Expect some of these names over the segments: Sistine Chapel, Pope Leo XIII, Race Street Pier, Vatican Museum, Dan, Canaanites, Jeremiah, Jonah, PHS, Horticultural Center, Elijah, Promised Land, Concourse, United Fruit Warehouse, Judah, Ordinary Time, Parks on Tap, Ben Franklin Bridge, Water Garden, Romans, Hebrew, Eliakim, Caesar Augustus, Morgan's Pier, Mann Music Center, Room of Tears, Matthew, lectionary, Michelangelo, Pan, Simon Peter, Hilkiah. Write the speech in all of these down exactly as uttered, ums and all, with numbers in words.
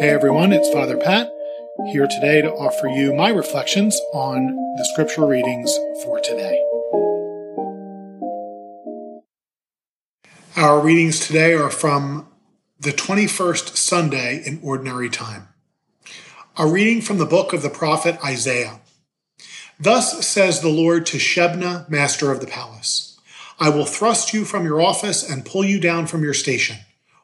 Hey everyone, it's Father Pat, here today to offer you my reflections on the scripture readings for today. Our readings today are from the twenty-first Sunday in Ordinary Time. A reading from the book of the prophet Isaiah. Thus says the Lord to Shebna, master of the palace, I will thrust you from your office and pull you down from your station.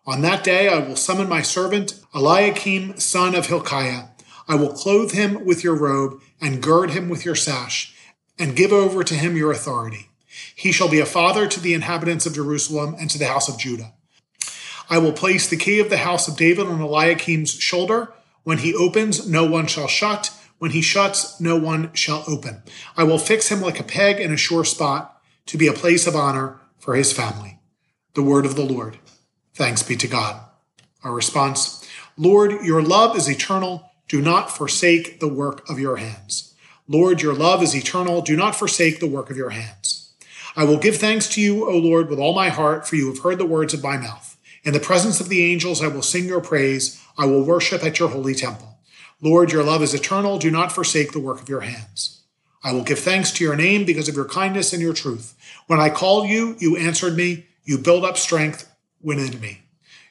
On that day I will summon my servant, Eliakim, son of Hilkiah. I will clothe him with your robe and gird him with your sash and give over to him your authority. He shall be a father to the inhabitants of Jerusalem and to the house of Judah. I will place the key of the house of David on Eliakim's shoulder. When he opens, no one shall shut. When he shuts, no one shall open. I will fix him like a peg in a sure spot to be a place of honor for his family. The word of the Lord. Thanks be to God. Our response, Lord, your love is eternal. Do not forsake the work of your hands. Lord, your love is eternal. Do not forsake the work of your hands. I will give thanks to you, O Lord, with all my heart, for you have heard the words of my mouth. In the presence of the angels, I will sing your praise. I will worship at your holy temple. Lord, your love is eternal. Do not forsake the work of your hands. I will give thanks to your name because of your kindness and your truth. When I called you, you answered me. You build up strength within me.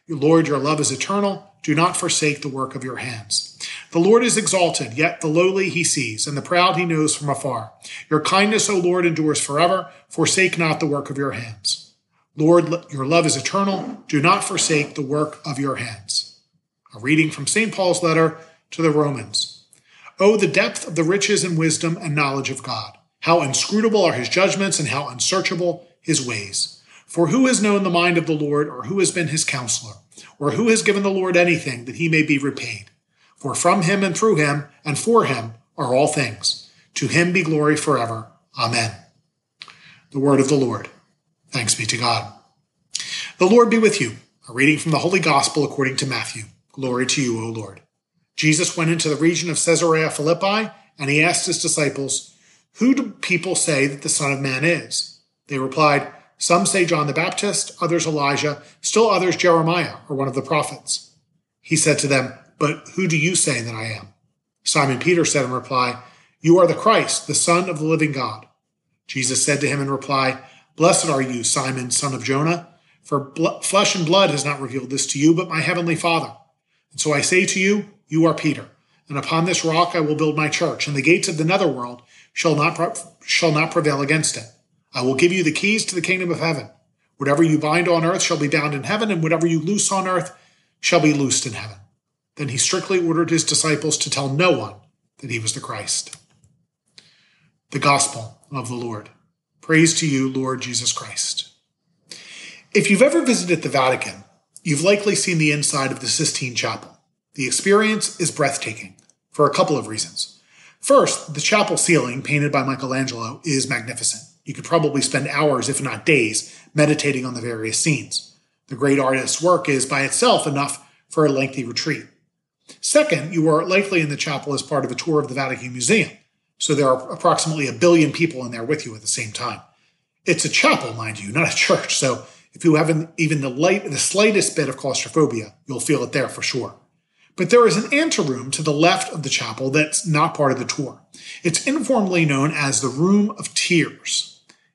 Lord, your love is eternal. Do not forsake the work of your hands. The Lord is exalted, yet the lowly he sees, and the proud he knows from afar. Your kindness, O Lord, endures forever. Forsake not the work of your hands. Lord, your love is eternal. Do not forsake the work of your hands. A reading from Saint Paul's letter to the Romans. Oh, the depth of the riches and wisdom and knowledge of God. How inscrutable are his judgments and how unsearchable his ways. For who has known the mind of the Lord, or who has been his counselor? Or who has given the Lord anything that he may be repaid? For from him and through him and for him are all things. To him be glory forever. Amen. The word of the Lord. Thanks be to God. The Lord be with you. A reading from the Holy Gospel according to Matthew. Glory to you, O Lord. Jesus went into the region of Caesarea Philippi, and he asked his disciples, Who do people say that the Son of Man is? They replied, Some say John the Baptist, others Elijah, still others Jeremiah, or one of the prophets. He said to them, But who do you say that I am? Simon Peter said in reply, You are the Christ, the Son of the living God. Jesus said to him in reply, Blessed are you, Simon, son of Jonah, for bl- flesh and blood has not revealed this to you, but my heavenly Father. And so I say to you, you are Peter, and upon this rock I will build my church, and the gates of the netherworld shall not pro- shall not prevail against it. I will give you the keys to the kingdom of heaven. Whatever you bind on earth shall be bound in heaven, and whatever you loose on earth shall be loosed in heaven. Then he strictly ordered his disciples to tell no one that he was the Christ. The Gospel of the Lord. Praise to you, Lord Jesus Christ. If you've ever visited the Vatican, you've likely seen the inside of the Sistine Chapel. The experience is breathtaking for a couple of reasons. First, the chapel ceiling, painted by Michelangelo, is magnificent. You could probably spend hours, if not days, meditating on the various scenes. The great artist's work is by itself enough for a lengthy retreat. Second, you are likely in the chapel as part of a tour of the Vatican Museum, so there are approximately a billion people in there with you at the same time. It's a chapel, mind you, not a church, so if you haven't even the, light, the slightest bit of claustrophobia, you'll feel it there for sure. But there is an anteroom to the left of the chapel that's not part of the tour. It's informally known as the Room of Tears.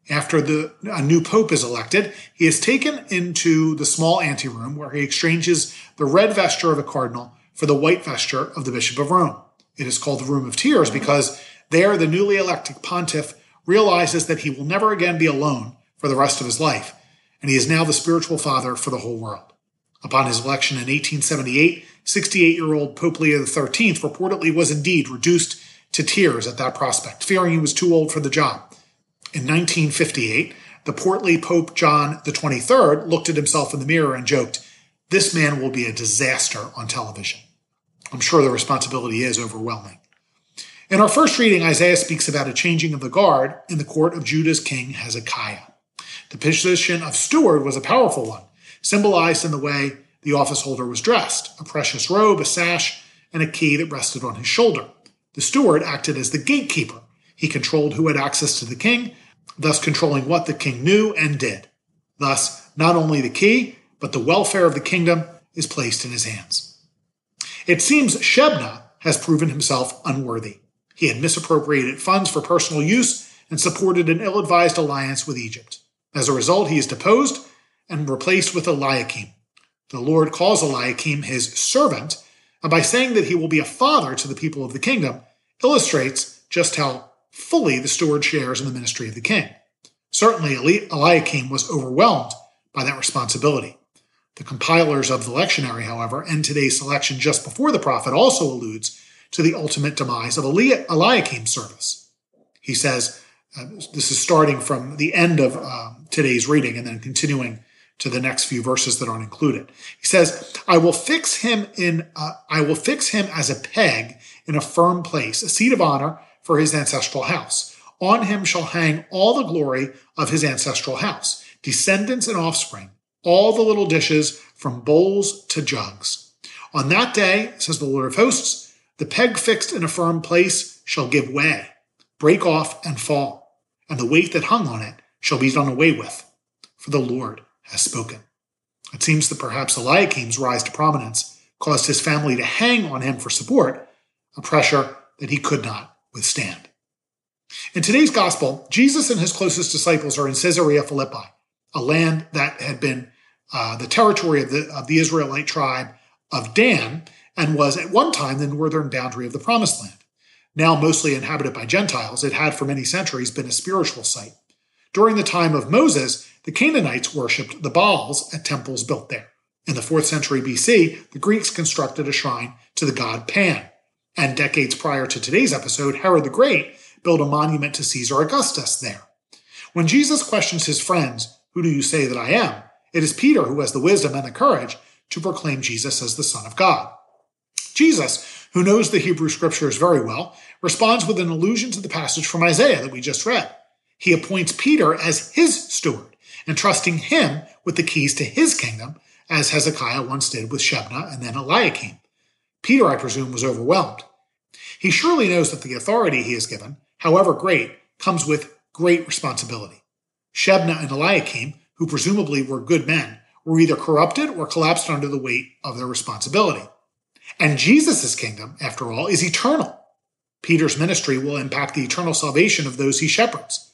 After the, a new pope is elected, he is taken into the small anteroom where he exchanges the red vesture of a cardinal for the white vesture of the Bishop of Rome. It is called the Room of Tears because there the newly elected pontiff realizes that he will never again be alone for the rest of his life, and he is now the spiritual father for the whole world. Upon his election in eighteen seventy-eight, sixty-eight-year-old Pope Leo the thirteenth reportedly was indeed reduced to tears at that prospect, fearing he was too old for the job. In nineteen fifty-eight, the portly Pope John the twenty-third looked at himself in the mirror and joked, This man will be a disaster on television. I'm sure the responsibility is overwhelming. In our first reading, Isaiah speaks about a changing of the guard in the court of Judah's king Hezekiah. The position of steward was a powerful one, symbolized in the way the office holder was dressed, a precious robe, a sash, and a key that rested on his shoulder. The steward acted as the gatekeeper. He controlled who had access to the king, thus controlling what the king knew and did. Thus, not only the key, but the welfare of the kingdom is placed in his hands. It seems Shebna has proven himself unworthy. He had misappropriated funds for personal use and supported an ill-advised alliance with Egypt. As a result, he is deposed and replaced with Eliakim. The Lord calls Eliakim his servant, and by saying that he will be a father to the people of the kingdom, illustrates just how fully the steward shares in the ministry of the king. Certainly, Eli- Eliakim was overwhelmed by that responsibility. The compilers of the lectionary, however, and today's selection just before the prophet also alludes to the ultimate demise of Eli- Eliakim's service. He says, uh, this is starting from the end of um, today's reading and then continuing to the next few verses that aren't included. He says, I will fix him in, uh, I will fix him as a peg in a firm place, a seat of honor for his ancestral house. On him shall hang all the glory of his ancestral house, descendants and offspring, all the little dishes from bowls to jugs. On that day, says the Lord of hosts, the peg fixed in a firm place shall give way, break off and fall, and the weight that hung on it shall be done away with, for the Lord has spoken. It seems that perhaps Eliakim's rise to prominence caused his family to hang on him for support, a pressure that he could not withstand. In today's gospel, Jesus and his closest disciples are in Caesarea Philippi, a land that had been uh, the territory of the, of the Israelite tribe of Dan and was at one time the northern boundary of the Promised Land. Now mostly inhabited by Gentiles, it had for many centuries been a spiritual site. During the time of Moses, the Canaanites worshipped the Baals at temples built there. In the fourth century B C, the Greeks constructed a shrine to the god Pan. And decades prior to today's episode, Herod the Great built a monument to Caesar Augustus there. When Jesus questions his friends, "Who do you say that I am?" it is Peter who has the wisdom and the courage to proclaim Jesus as the Son of God. Jesus, who knows the Hebrew Scriptures very well, responds with an allusion to the passage from Isaiah that we just read. He appoints Peter as his steward, entrusting him with the keys to his kingdom, as Hezekiah once did with Shebna and then Eliakim. Peter, I presume, was overwhelmed. He surely knows that the authority he is given, however great, comes with great responsibility. Shebna and Eliakim, who presumably were good men, were either corrupted or collapsed under the weight of their responsibility. And Jesus' kingdom, after all, is eternal. Peter's ministry will impact the eternal salvation of those he shepherds.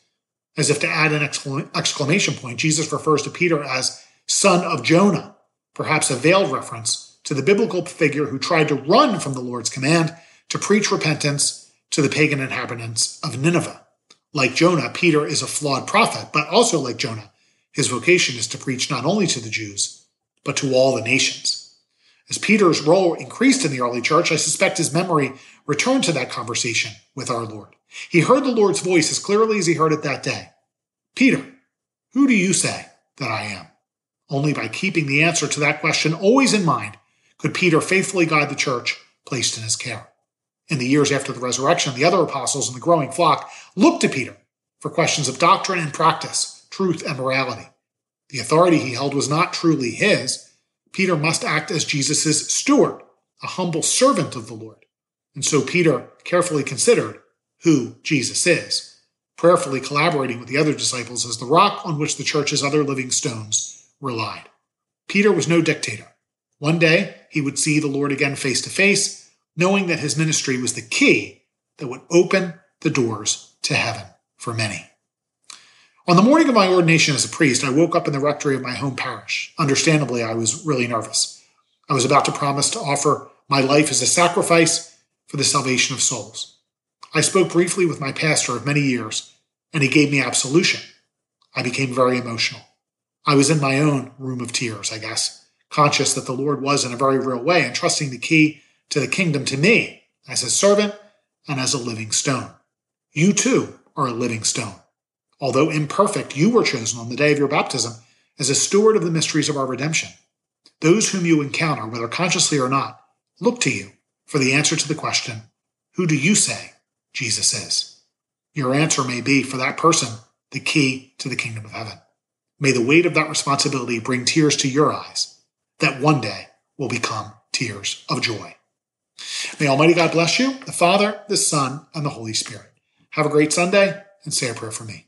As if to add an exclamation point, Jesus refers to Peter as son of Jonah, perhaps a veiled reference to the biblical figure who tried to run from the Lord's command to preach repentance to the pagan inhabitants of Nineveh. Like Jonah, Peter is a flawed prophet, but also like Jonah, his vocation is to preach not only to the Jews, but to all the nations. As Peter's role increased in the early church, I suspect his memory returned to that conversation with our Lord. He heard the Lord's voice as clearly as he heard it that day. Peter, who do you say that I am? Only by keeping the answer to that question always in mind could Peter faithfully guide the church placed in his care. In the years after the resurrection, the other apostles and the growing flock looked to Peter for questions of doctrine and practice, truth and morality. The authority he held was not truly his. Peter must act as Jesus' steward, a humble servant of the Lord. And so Peter carefully considered who Jesus is, prayerfully collaborating with the other disciples as the rock on which the church's other living stones relied. Peter was no dictator. One day, he would see the Lord again face to face, knowing that his ministry was the key that would open the doors to heaven for many. On the morning of my ordination as a priest, I woke up in the rectory of my home parish. Understandably, I was really nervous. I was about to promise to offer my life as a sacrifice for the salvation of souls. I spoke briefly with my pastor of many years, and he gave me absolution. I became very emotional. I was in my own room of tears, I guess, conscious that the Lord was in a very real way entrusting the key to the kingdom to me as his servant and as a living stone. You too are a living stone. Although imperfect, you were chosen on the day of your baptism as a steward of the mysteries of our redemption. Those whom you encounter, whether consciously or not, look to you for the answer to the question, who do you say Jesus is? Your answer may be, for that person, the key to the kingdom of heaven. May the weight of that responsibility bring tears to your eyes that one day will become tears of joy. May Almighty God bless you, the Father, the Son, and the Holy Spirit. Have a great Sunday, and say a prayer for me.